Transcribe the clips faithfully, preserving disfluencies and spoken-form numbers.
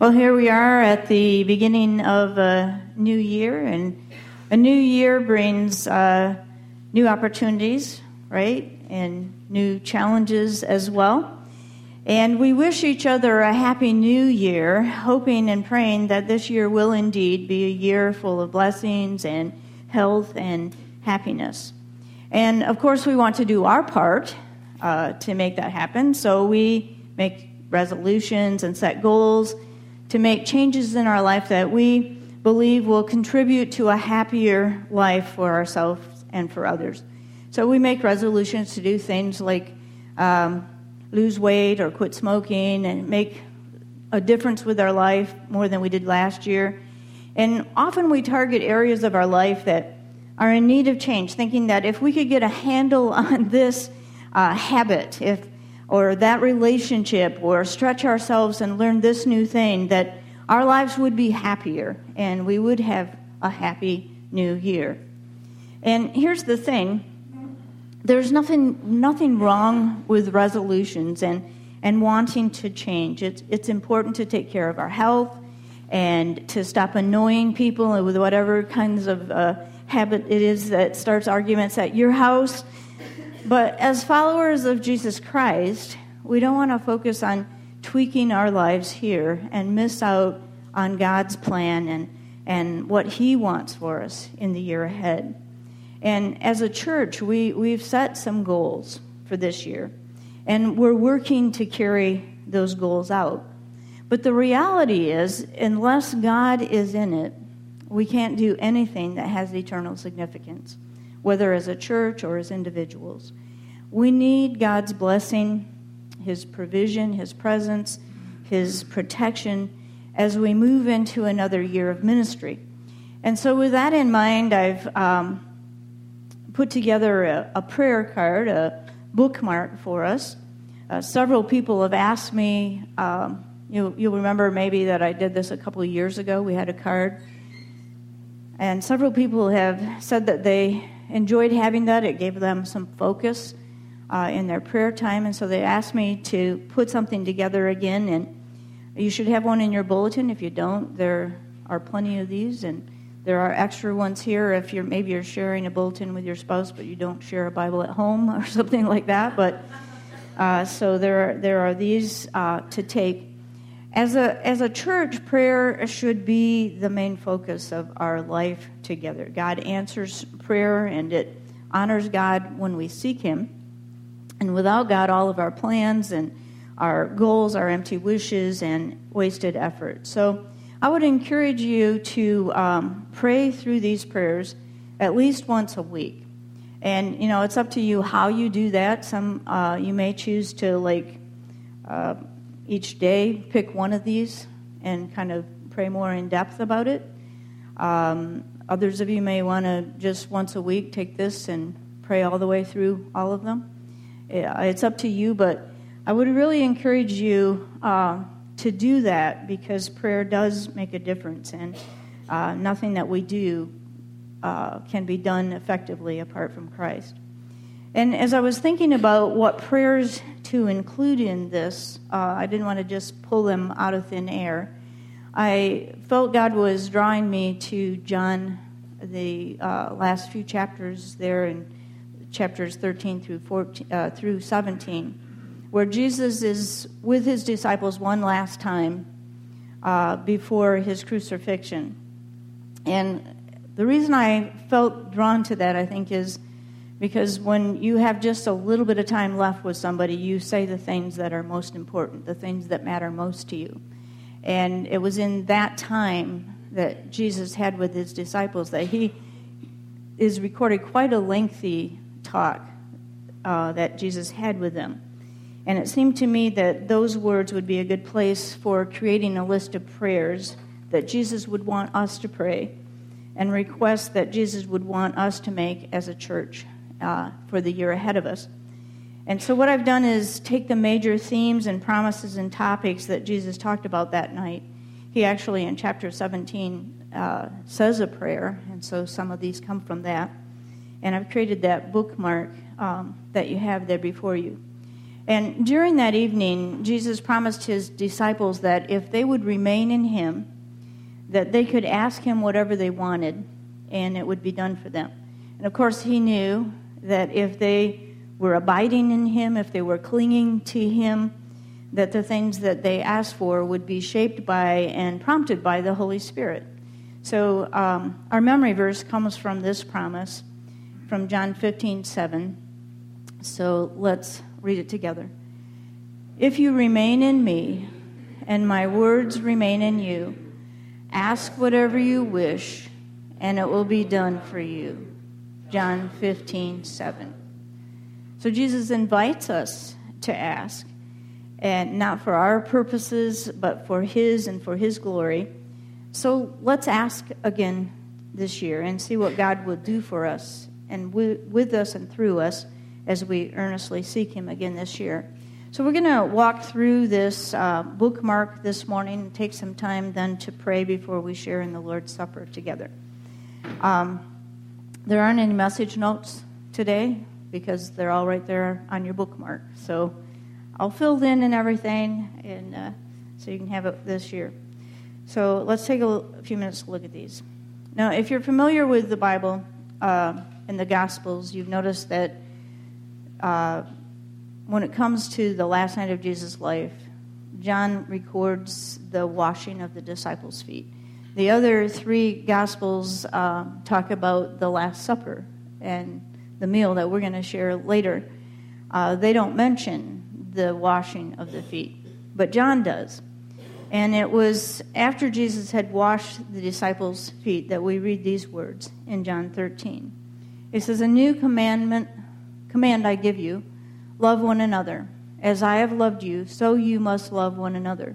Well, here we are at the beginning of a new year, and a new year brings uh, new opportunities, right, and new challenges as well. And we wish each other a happy new year, hoping and praying that this year will indeed be a year full of blessings and health and happiness. And, of course, we want to do our part uh, to make that happen, so we make resolutions and set goals to make changes in our life that we believe will contribute to a happier life for ourselves and for others. So we make resolutions to do things like um, lose weight or quit smoking and make a difference with our life more than we did last year. And often we target areas of our life that are in need of change, thinking that if we could get a handle on this uh, habit, if or that relationship, or stretch ourselves and learn this new thing, that our lives would be happier, and we would have a happy new year. And here's the thing, there's nothing nothing wrong with resolutions and, and wanting to change. It's, it's important to take care of our health and to stop annoying people with whatever kinds of uh, habit it is that starts arguments at your house. But as followers of Jesus Christ, we don't want to focus on tweaking our lives here and miss out on God's plan and, and what He wants for us in the year ahead. And as a church, we, we've set some goals for this year, and we're working to carry those goals out. But the reality is, unless God is in it, we can't do anything that has eternal significance, whether as a church or as individuals. We need God's blessing, His provision, His presence, His protection as we move into another year of ministry. And so with that in mind, I've um, put together a, a prayer card, a bookmark for us. Uh, several people have asked me, um, you, you'll remember maybe that I did this a couple of years ago. We had a card. And several people have said that they enjoyed having that. It gave them some focus uh, in their prayer time, and so they asked me to put something together again, and you should have one in your bulletin. If you don't, there are plenty of these, and there are extra ones here if you're maybe you're sharing a bulletin with your spouse, but you don't share a Bible at home or something like that. But uh, so there are, there are these uh, to take. As a as a church, prayer should be the main focus of our life together. God answers prayer, and it honors God when we seek Him. And without God, all of our plans and our goals are empty wishes and wasted effort. So I would encourage you to um, pray through these prayers at least once a week. And, you know, it's up to you how you do that. Some uh, you may choose to, like... Uh, Each day, pick one of these and kind of pray more in depth about it. Um, others of you may want to just once a week take this and pray all the way through all of them. It's up to you, but I would really encourage you uh, to do that, because prayer does make a difference, and uh, nothing that we do uh, can be done effectively apart from Christ. And as I was thinking about what prayers to include in this, uh, I didn't want to just pull them out of thin air. I felt God was drawing me to John, the uh, last few chapters there in chapters thirteen through fourteen uh, through seventeen, where Jesus is with His disciples one last time uh, before His crucifixion. And the reason I felt drawn to that, I think, is because when you have just a little bit of time left with somebody, you say the things that are most important, the things that matter most to you. And it was in that time that Jesus had with His disciples that He is recorded quite a lengthy talk uh, that Jesus had with them. And it seemed to me that those words would be a good place for creating a list of prayers that Jesus would want us to pray, and requests that Jesus would want us to make as a church Uh, for the year ahead of us. And so what I've done is take the major themes and promises and topics that Jesus talked about that night. He actually, in chapter seventeen, uh, says a prayer, and so some of these come from that. And I've created that bookmark um, that you have there before you. And during that evening, Jesus promised his disciples that if they would remain in him, that they could ask him whatever they wanted, and it would be done for them. And of course, he knew that if they were abiding in him, if they were clinging to him, that the things that they asked for would be shaped by and prompted by the Holy Spirit. So um, our memory verse comes from this promise, from John fifteen seven. So let's read it together. If you remain in me, and my words remain in you, ask whatever you wish, and it will be done for you. John fifteen seven. So Jesus invites us to ask, and not for our purposes, but for his and for his glory. So let's ask again this year and see what God will do for us and with us and through us as we earnestly seek him again this year. So we're going to walk through this uh, bookmark this morning and take some time then to pray before we share in the Lord's Supper together. Um, there aren't any message notes today because they're all right there on your bookmark. So I'll fill in and everything, and uh, so you can have it this year. So let's take a few minutes to look at these. Now, if you're familiar with the Bible uh, and the Gospels, you've noticed that uh, when it comes to the last night of Jesus' life, John records the washing of the disciples' feet. The other three Gospels uh, talk about the Last Supper and the meal that we're going to share later. Uh, they don't mention the washing of the feet, but John does. And it was after Jesus had washed the disciples' feet that we read these words in John thirteen. It says, "A new commandment, command I give you, love one another. As I have loved you, so you must love one another.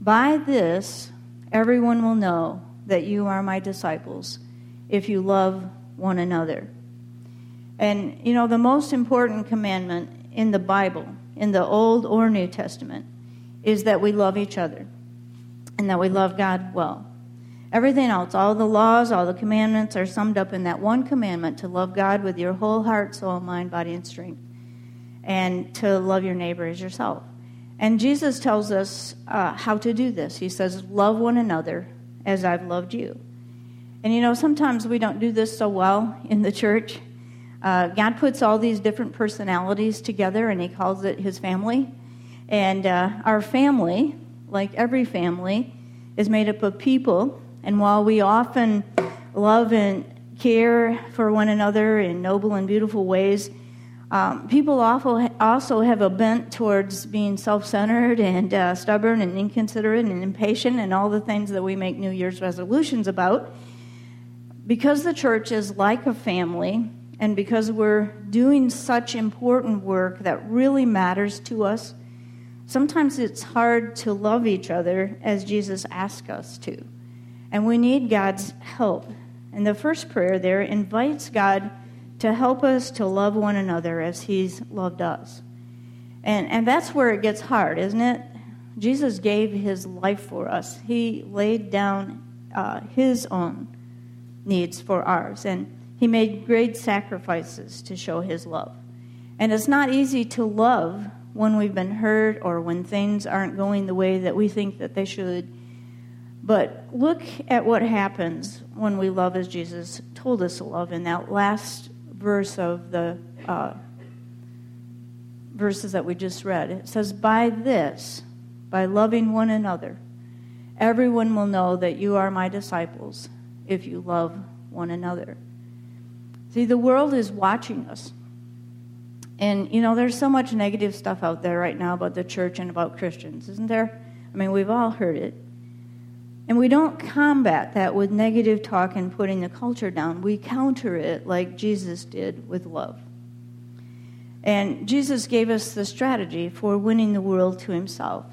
By this, everyone will know that you are my disciples, if you love one another." And, you know, the most important commandment in the Bible, in the Old or New Testament, is that we love each other and that we love God well. Everything else, all the laws, all the commandments are summed up in that one commandment, to love God with your whole heart, soul, mind, body, and strength, and to love your neighbor as yourself. And Jesus tells us uh, how to do this. He says, love one another as I've loved you. And, you know, sometimes we don't do this so well in the church. Uh, God puts all these different personalities together, and he calls it his family. And uh, our family, like every family, is made up of people. And while we often love and care for one another in noble and beautiful ways, um, people also have a bent towards being self-centered and uh, stubborn and inconsiderate and impatient and all the things that we make New Year's resolutions about. Because the church is like a family, and because we're doing such important work that really matters to us, sometimes it's hard to love each other as Jesus asks us to. And we need God's help. And the first prayer there invites God to help us to love one another as he's loved us. And, and that's where it gets hard, isn't it? Jesus gave his life for us. He laid down uh, his own needs for ours. And he made great sacrifices to show his love. And it's not easy to love when we've been hurt or when things aren't going the way that we think that they should. But look at what happens when we love as Jesus told us to love in that last verse of the uh, verses that we just read. It says, by this, by loving one another, everyone will know that you are my disciples if you love one another. See, the world is watching us. And, you know, there's so much negative stuff out there right now about the church and about Christians, isn't there? I mean, we've all heard it. And we don't combat that with negative talk and putting the culture down. We counter it like Jesus did with love. And Jesus gave us the strategy for winning the world to himself.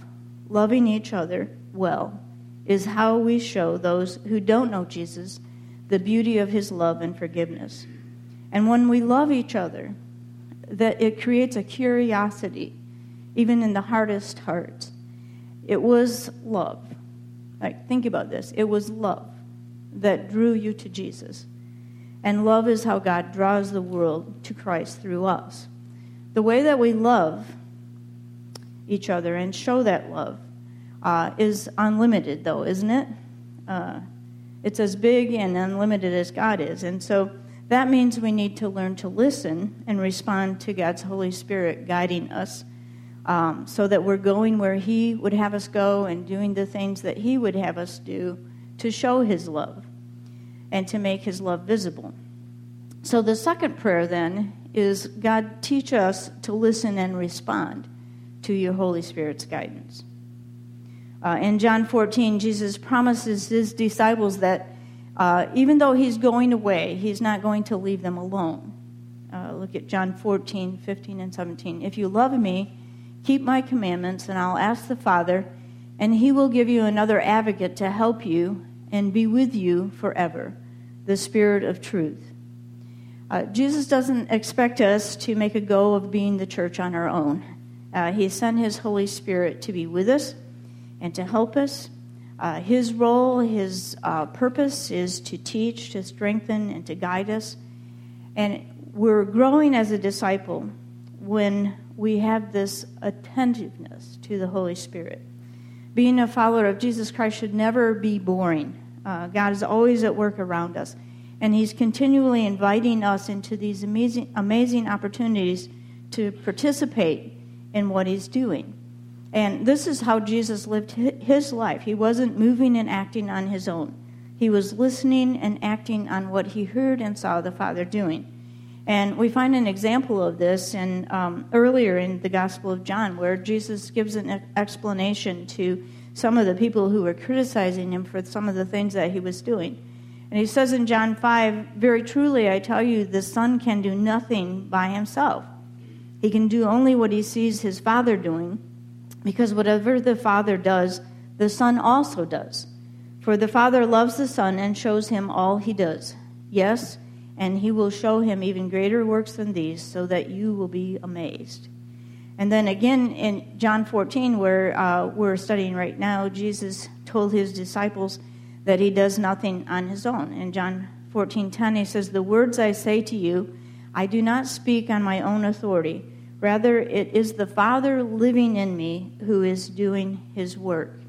Loving each other well is how we show those who don't know Jesus the beauty of his love and forgiveness. And when we love each other, that it creates a curiosity, even in the hardest hearts. It was love. Like, think about this. It was love that drew you to Jesus. And love is how God draws the world to Christ through us. The way that we love each other and show that love uh, is unlimited, though, isn't it? Uh, it's as big and unlimited as God is. And so that means we need to learn to listen and respond to God's Holy Spirit guiding us um, so that we're going where He would have us go and doing the things that He would have us do to show His love and to make His love visible. So the second prayer, then, is God, teach us to listen and respond to your Holy Spirit's guidance. Uh, in John fourteen, Jesus promises His disciples that Uh, even though He's going away, He's not going to leave them alone. Uh, look at John fourteen, fifteen, and seventeen. If you love me, keep my commandments, and I'll ask the Father, and He will give you another advocate to help you and be with you forever, the Spirit of truth. Uh, Jesus doesn't expect us to make a go of being the church on our own. Uh, he sent His Holy Spirit to be with us and to help us. Uh, his role, his uh, purpose is to teach, to strengthen, and to guide us. And we're growing as a disciple when we have this attentiveness to the Holy Spirit. Being a follower of Jesus Christ should never be boring. Uh, God is always at work around us, and He's continually inviting us into these amazing, amazing opportunities to participate in what He's doing. And this is how Jesus lived His life. He wasn't moving and acting on His own. He was listening and acting on what He heard and saw the Father doing. And we find an example of this in, um, earlier in the Gospel of John, where Jesus gives an explanation to some of the people who were criticizing Him for some of the things that He was doing. And He says in John five, "Very truly I tell you, the Son can do nothing by Himself. He can do only what He sees His Father doing, because whatever the Father does, the Son also does. For the Father loves the Son and shows Him all He does. Yes, and He will show Him even greater works than these, so that you will be amazed." And then again in John fourteen, where uh, we're studying right now, Jesus told His disciples that He does nothing on His own. In John fourteen ten, He says, "The words I say to you, I do not speak on my own authority. Rather, it is the Father living in me who is doing His work."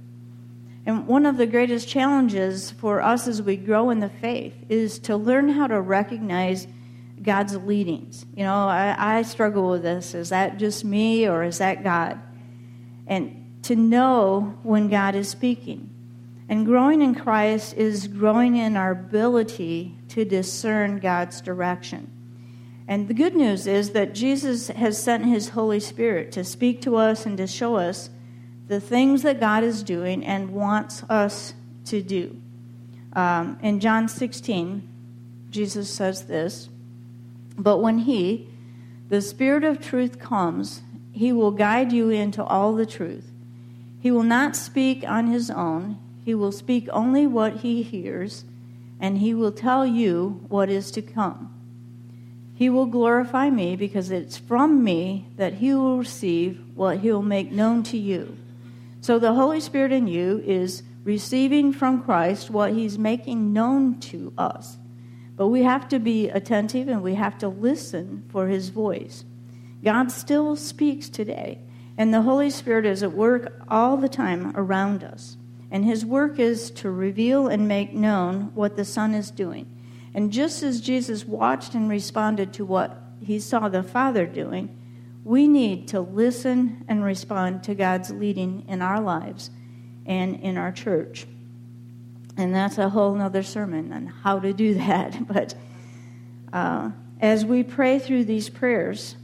And one of the greatest challenges for us as we grow in the faith is to learn how to recognize God's leadings. You know, I, I struggle with this. Is that just me, or is that God? And to know when God is speaking. And growing in Christ is growing in our ability to discern God's direction. And the good news is that Jesus has sent His Holy Spirit to speak to us and to show us the things that God is doing and wants us to do. Um, in John sixteen, Jesus says this, "But when He, the Spirit of truth, comes, He will guide you into all the truth. He will not speak on His own. He will speak only what He hears, and He will tell you what is to come. He will glorify me, because it's from me that He will receive what He will make known to you." So the Holy Spirit in you is receiving from Christ what He's making known to us. But we have to be attentive, and we have to listen for His voice. God still speaks today, and the Holy Spirit is at work all the time around us. And His work is to reveal and make known what the Son is doing. And just as Jesus watched and responded to what He saw the Father doing, we need to listen and respond to God's leading in our lives and in our church. And that's a whole other sermon on how to do that. But uh, as we pray through these prayers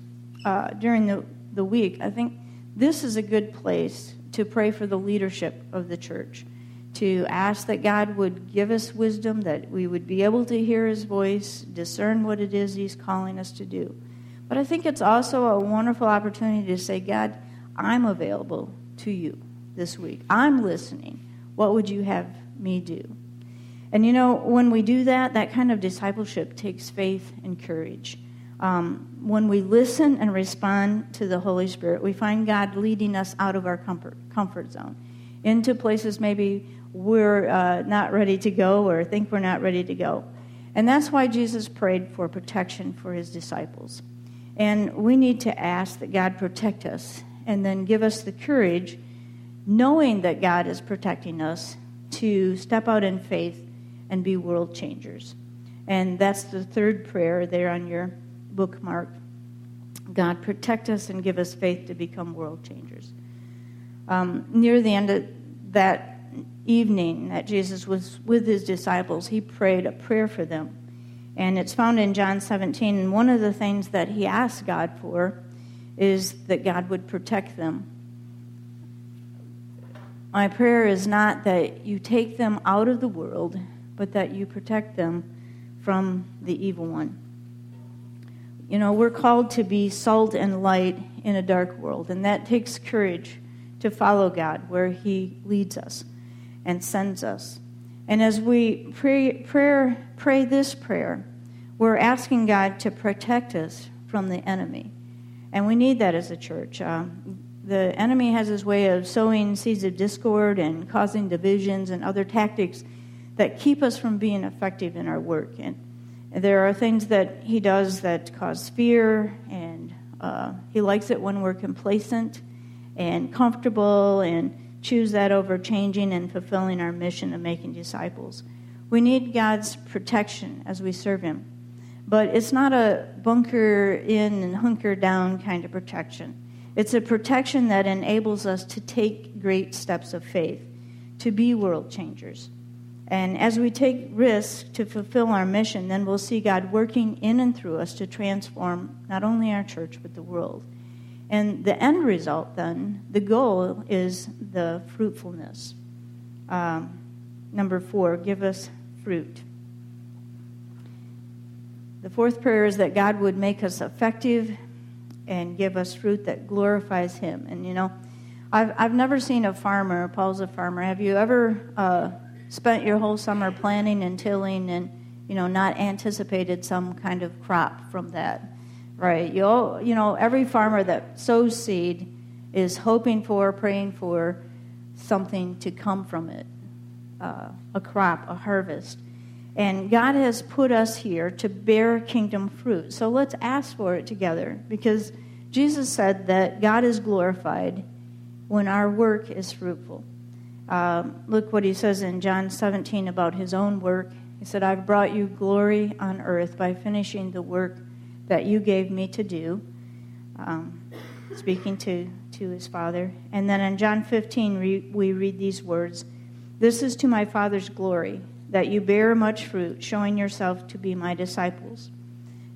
uh, during the, the week, I think this is a good place to pray for the leadership of the church, to ask that God would give us wisdom, that we would be able to hear His voice, discern what it is He's calling us to do. But I think it's also a wonderful opportunity to say, God, I'm available to you this week. I'm listening. What would you have me do? And, you know, when we do that, that kind of discipleship takes faith and courage. Um, when we listen and respond to the Holy Spirit, we find God leading us out of our comfort, comfort zone, into places maybe we're uh, not ready to go or think we're not ready to go. And that's why Jesus prayed for protection for His disciples. And we need to ask that God protect us and then give us the courage, knowing that God is protecting us, to step out in faith and be world changers. And that's the third prayer there on your bookmark. God, protect us and give us faith to become world changers. Um, near the end of that evening that Jesus was with his disciples, he prayed a prayer for them. And it's found in John seventeen. And one of the things that he asked God for is that God would protect them. My prayer is not that you take them out of the world, but that you protect them from the evil one. You know, we're called to be salt and light in a dark world, and that takes courage to follow God where he leads us and sends us. And as we pray, prayer, pray this prayer, we're asking God to protect us from the enemy. And we need that as a church. Um, the enemy has his way of sowing seeds of discord and causing divisions and other tactics that keep us from being effective in our work. And there are things that he does that cause fear, and uh, he likes it when we're complacent and comfortable and choose that over changing and fulfilling our mission of making disciples. We need God's protection as we serve him. But it's not a bunker in and hunker down kind of protection. It's a protection that enables us to take great steps of faith, to be world changers. And as we take risks to fulfill our mission, then we'll see God working in and through us to transform not only our church, but the world. And the end result, then, the goal is the fruitfulness. Um, number four, give us fruit. The fourth prayer is that God would make us effective and give us fruit that glorifies him. And, you know, I've I've never seen a farmer. Paul's a farmer. Have you ever uh, spent your whole summer planting and tilling and, you know, not anticipated some kind of crop from that? Right, you you know, every farmer that sows seed is hoping for, praying for something to come from it, uh, a crop, a harvest. And God has put us here to bear kingdom fruit. So let's ask for it together, because Jesus said that God is glorified when our work is fruitful. Uh, look what he says in John seventeen about his own work. He said, "I've brought you glory on earth by finishing the work that you gave me to do," um, speaking to, to his Father. And then in John fifteen, re, we read these words, "This is to my Father's glory, that you bear much fruit, showing yourself to be my disciples."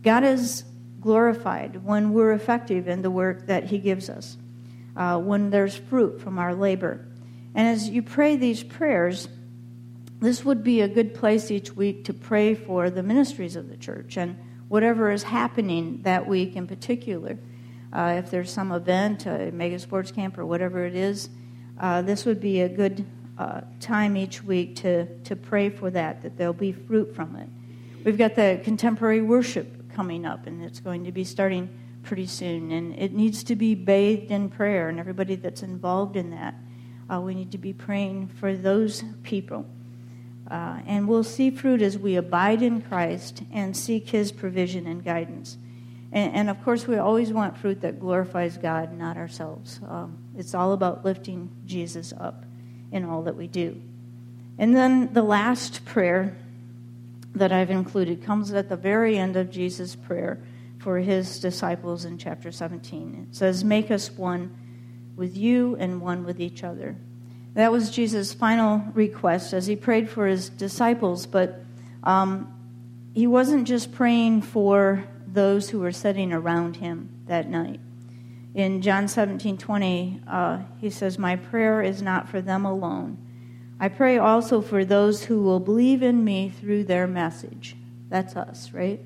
God is glorified when we're effective in the work that he gives us, uh, when there's fruit from our labor. And as you pray these prayers, this would be a good place each week to pray for the ministries of the church and whatever is happening that week in particular. Uh, if there's some event, a mega sports camp or whatever it is, uh, this would be a good uh, time each week to, to pray for that, that there'll be fruit from it. We've got the contemporary worship coming up, and it's going to be starting pretty soon, and it needs to be bathed in prayer, and everybody that's involved in that, uh, we need to be praying for those people. Uh, and we'll see fruit as we abide in Christ and seek his provision and guidance. And, and of course, we always want fruit that glorifies God, not ourselves. Um, it's all about lifting Jesus up in all that we do. And then the last prayer that I've included comes at the very end of Jesus' prayer for his disciples in chapter seventeen. It says, "Make us one with you and one with each other." That was Jesus' final request as he prayed for his disciples, but um, he wasn't just praying for those who were sitting around him that night. In John seventeen twenty, uh, he says, "My prayer is not for them alone. I pray also for those who will believe in me through their message." That's us, right?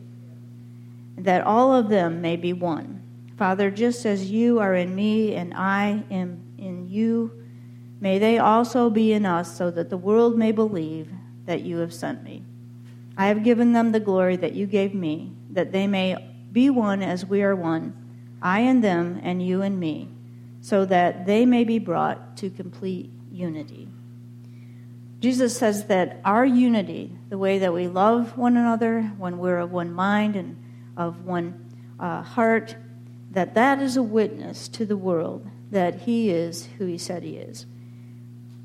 "That all of them may be one. Father, just as you are in me and I am in you, may they also be in us, so that the world may believe that you have sent me. I have given them the glory that you gave me, that they may be one as we are one, I and them and you and me, so that they may be brought to complete unity." Jesus says that our unity, the way that we love one another when we're of one mind and of one uh, heart, that that is a witness to the world that he is who he said he is.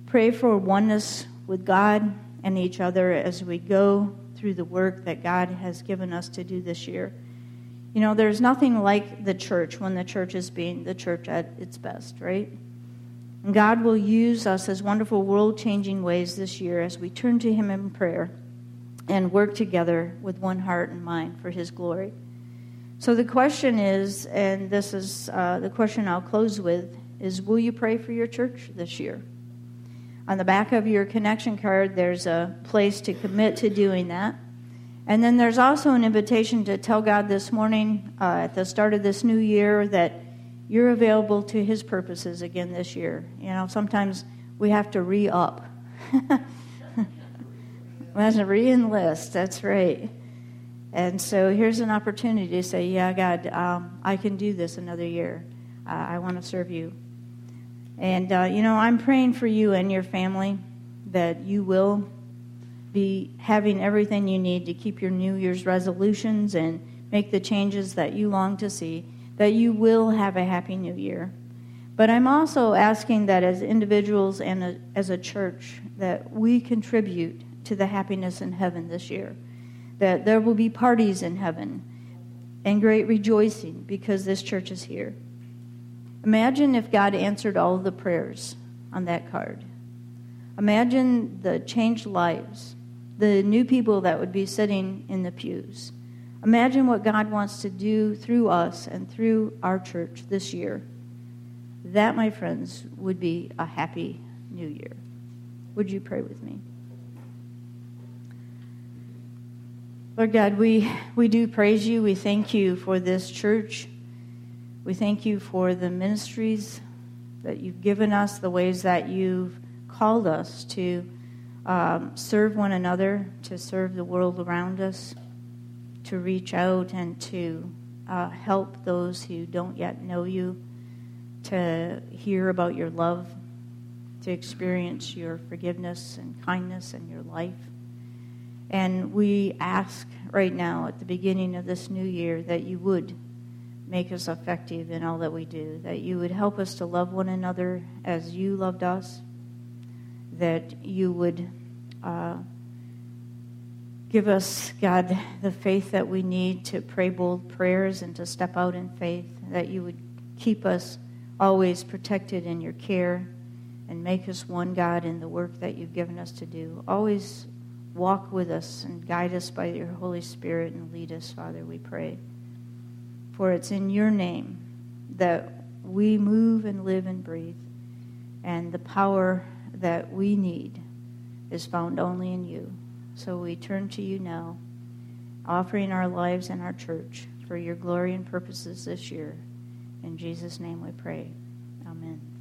Pray for oneness with God and each other as we go through the work that God has given us to do this year. You know, there's nothing like the church when the church is being the church at its best, right? And God will use us as wonderful world-changing ways this year as we turn to him in prayer and work together with one heart and mind for his glory. So the question is, and this is uh, the question I'll close with, is will you pray for your church this year? On the back of your connection card, there's a place to commit to doing that. And then there's also an invitation to tell God this morning, uh, at the start of this new year, that you're available to his purposes again this year. You know, sometimes we have to re-up. Let's re-enlist, that's right. And so here's an opportunity to say, yeah, God, um, I can do this another year. Uh, I want to serve you. And, uh, you know, I'm praying for you and your family that you will be having everything you need to keep your New Year's resolutions and make the changes that you long to see, that you will have a happy new year. But I'm also asking that as individuals and a, as a church, that we contribute to the happiness in heaven this year, that there will be parties in heaven and great rejoicing because this church is here. Imagine if God answered all of the prayers on that card. Imagine the changed lives, the new people that would be sitting in the pews. Imagine what God wants to do through us and through our church this year. That, my friends, would be a happy new year. Would you pray with me? Lord God, we, we do praise you. We thank you for this church. We thank you for the ministries that you've given us, the ways that you've called us to um, serve one another, to serve the world around us, to reach out and to uh, help those who don't yet know you, to hear about your love, to experience your forgiveness and kindness and your life. And we ask right now at the beginning of this new year that you would make us effective in all that we do, that you would help us to love one another as you loved us, that you would uh, give us, God, the faith that we need to pray bold prayers and to step out in faith, that you would keep us always protected in your care and make us one, God, in the work that you've given us to do. Always walk with us and guide us by your Holy Spirit and lead us, Father, we pray. For it's in your name that we move and live and breathe, and the power that we need is found only in you. So we turn to you now, offering our lives and our church for your glory and purposes this year. In Jesus' name we pray. Amen.